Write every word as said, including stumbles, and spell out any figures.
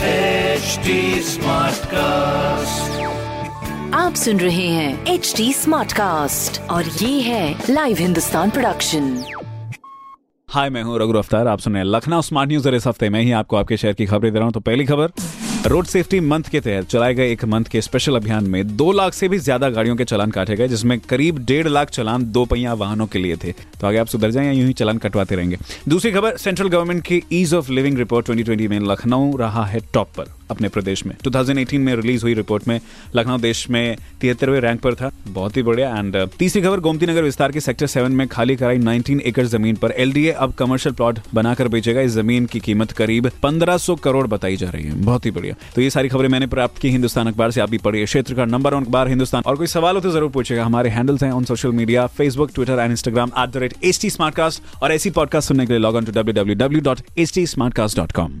H D Smartcast, आप सुन रहे हैं एच डी स्मार्टकास्ट और ये है लाइव हिंदुस्तान प्रोडक्शन। हाय, मैं हूँ रघु रफ्तार। आप सुन रहे हैं लखनऊ स्मार्ट न्यूज और इस हफ्ते मैं ही आपको आपके शहर की खबरें दे रहा हूँ। तो पहली खबर, रोड सेफ्टी मंथ के तहत चलाए गए एक मंथ के स्पेशल अभियान में दो लाख से भी ज्यादा गाड़ियों के चालान काटे गए, जिसमें करीब डेढ़ लाख चालान दो पहिया वाहनों के लिए थे। तो आगे आप सुधर जाएं या यूं ही चालान कटवाते रहेंगे। दूसरी खबर, सेंट्रल गवर्नमेंट की ease of living report twenty twenty में लखनऊ रहा है टॉप पर अपने प्रदेश में। दो हज़ार अठारह में रिलीज हुई रिपोर्ट में लखनऊ देश में तिहत्तरवें रैंक पर था। बहुत ही बढ़िया। एंड तीसरी खबर, गोमती नगर विस्तार के सेक्टर सेवन में खाली कराई उन्नीस एकड़ जमीन पर एलडीए अब कमर्शियल प्लॉट बनाकर बेचेगा। इस जमीन की कीमत करीब पंद्रह सौ करोड़ बताई जा रही है। बहुत ही बढ़िया। तो ये सारी खबरें मैंने प्राप्त की हिंदुस्तान अखबार से। आप भी पढ़िए क्षेत्र का नंबर वन अखबार हिंदुस्तान। और कोई सवाल हो तो जरूर पूछेगा। हमारे हैंडल्स हैं on social media, Facebook, Twitter and Instagram at H T Smartcast. और ऐसी पॉडकास्ट सुनने के लिए log on to W W W dot H T Smartcast dot com.